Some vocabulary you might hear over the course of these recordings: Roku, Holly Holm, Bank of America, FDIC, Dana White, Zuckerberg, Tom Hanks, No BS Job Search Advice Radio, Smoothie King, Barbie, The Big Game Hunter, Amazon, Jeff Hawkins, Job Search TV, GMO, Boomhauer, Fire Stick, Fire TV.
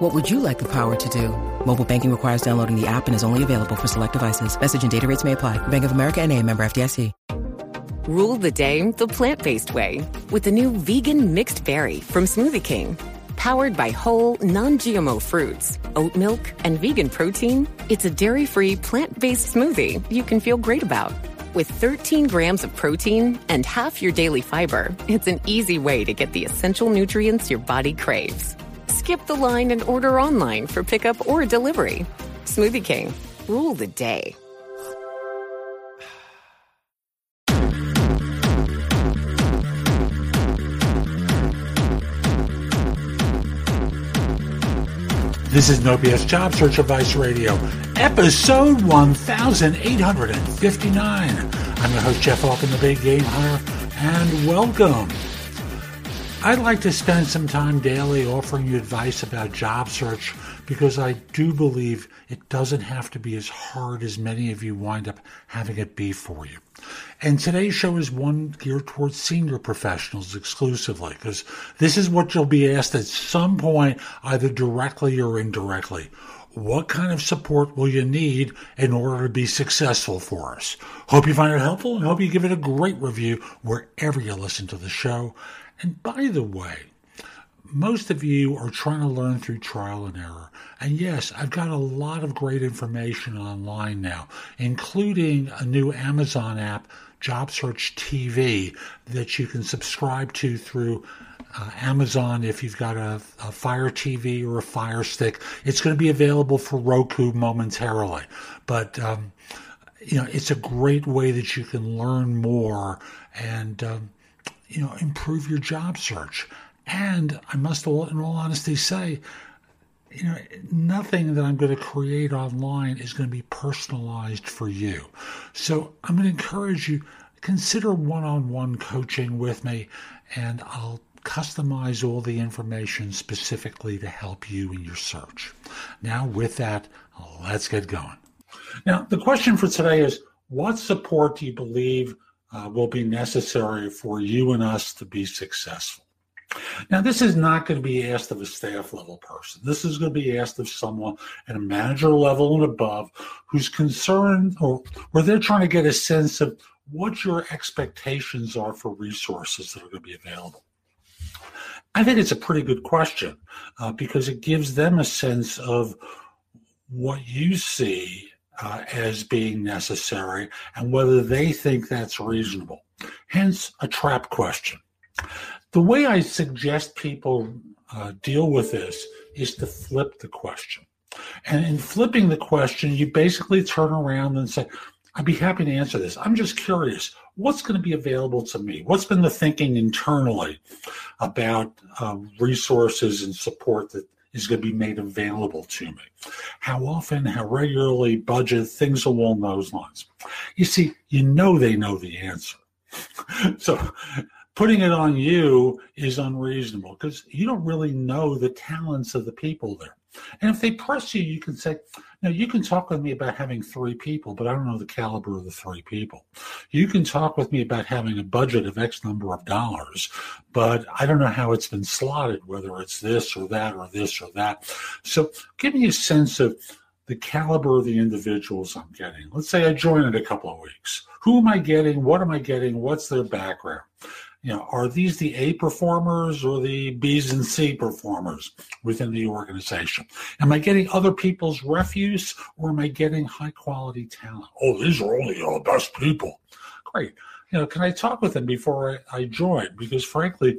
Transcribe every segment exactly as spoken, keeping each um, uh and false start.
What would you like the power to do? Mobile banking requires downloading the app and is only available for select devices. Message and data rates may apply. Bank of America N A, member F D I C. Rule the day the plant-based way with the new vegan mixed berry from Smoothie King. Powered by whole, non-G M O fruits, oat milk, and vegan protein, it's a dairy-free, plant-based smoothie you can feel great about. With thirteen grams of protein and half your daily fiber, it's an easy way to get the essential nutrients your body craves. Skip the line and order online for pickup or delivery. Smoothie King. Rule the day. This is No B S Job Search Advice Radio, episode one thousand eight hundred fifty-nine. I'm your host, Jeff Hawkins, The Big Game Hunter, and welcome. I'd like to spend some time daily offering you advice about job search because I do believe it doesn't have to be as hard as many of you wind up having it be for you. And today's show is one geared towards senior professionals exclusively, because this is what you'll be asked at some point, either directly or indirectly. What kind of support will you need in order to be successful for us? Hope you find it helpful and hope you give it a great review wherever you listen to the show. And by the way, most of you are trying to learn through trial and error. And yes, I've got a lot of great information online now, including a new Amazon app, Job Search T V, that you can subscribe to through uh, Amazon if you've got a, a Fire T V or a Fire Stick. It's going to be available for Roku momentarily. But, um, you know, it's a great way that you can learn more and, um, you know, improve your job search. And I must, in all honesty, say, you know, nothing that I'm going to create online is going to be personalized for you. So I'm going to encourage you, consider one-on-one coaching with me, and I'll customize all the information specifically to help you in your search. Now, with that, let's get going. Now, the question for today is, what support do you believe uh, will be necessary for you and us to be successful? Now, this is not going to be asked of a staff-level person. This is going to be asked of someone at a manager level and above who's concerned, or where they're trying to get a sense of what your expectations are for resources that are going to be available. I think it's a pretty good question uh, because it gives them a sense of what you see uh, as being necessary and whether they think that's reasonable. Hence, a trap question. The way I suggest people uh, deal with this is to flip the question. And in flipping the question, you basically turn around and say, I'd be happy to answer this. I'm just curious, what's going to be available to me? What's been the thinking internally about uh, resources and support that is going to be made available to me? How often, how regularly, budget, things along those lines. You see, you know they know the answer. So putting it on you is unreasonable because you don't really know the talents of the people there. And if they press you, you can say, now you can talk with me about having three people, but I don't know the caliber of the three people. You can talk with me about having a budget of X number of dollars, but I don't know how it's been slotted, whether it's this or that or this or that. So give me a sense of the caliber of the individuals I'm getting. Let's say I join in a couple of weeks. Who am I getting? What am I getting? What's their background? You know, are these the A performers or the B's and C performers within the organization? Am I getting other people's refuse or am I getting high quality talent? Oh, these are only the best people. Great. You know, can I talk with them before I, I join? Because frankly,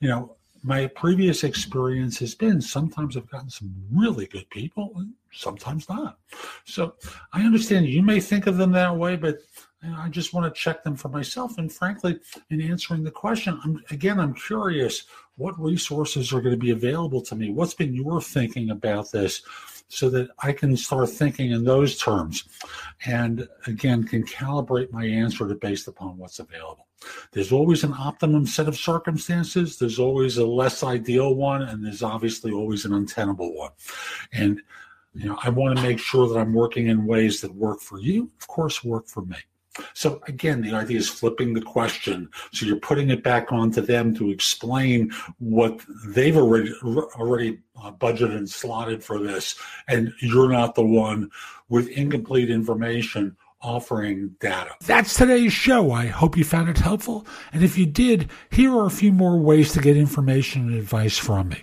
you know, my previous experience has been sometimes I've gotten some really good people and sometimes not. So I understand you may think of them that way, but you know, I just want to check them for myself. And frankly, in answering the question, I'm, again, I'm curious what resources are going to be available to me. What's been your thinking about this? so that I can start thinking in those terms and, again, can calibrate my answer based upon what's available. There's always an optimum set of circumstances. There's always a less ideal one, and there's obviously always an untenable one. And, you know, I want to make sure that I'm working in ways that work for you, of course, work for me. So, again, the idea is flipping the question. So you're putting it back onto them to explain what they've already already uh, budgeted and slotted for this, and you're not the one with incomplete information offering data. That's today's show. I hope you found it helpful. And if you did, here are a few more ways to get information and advice from me.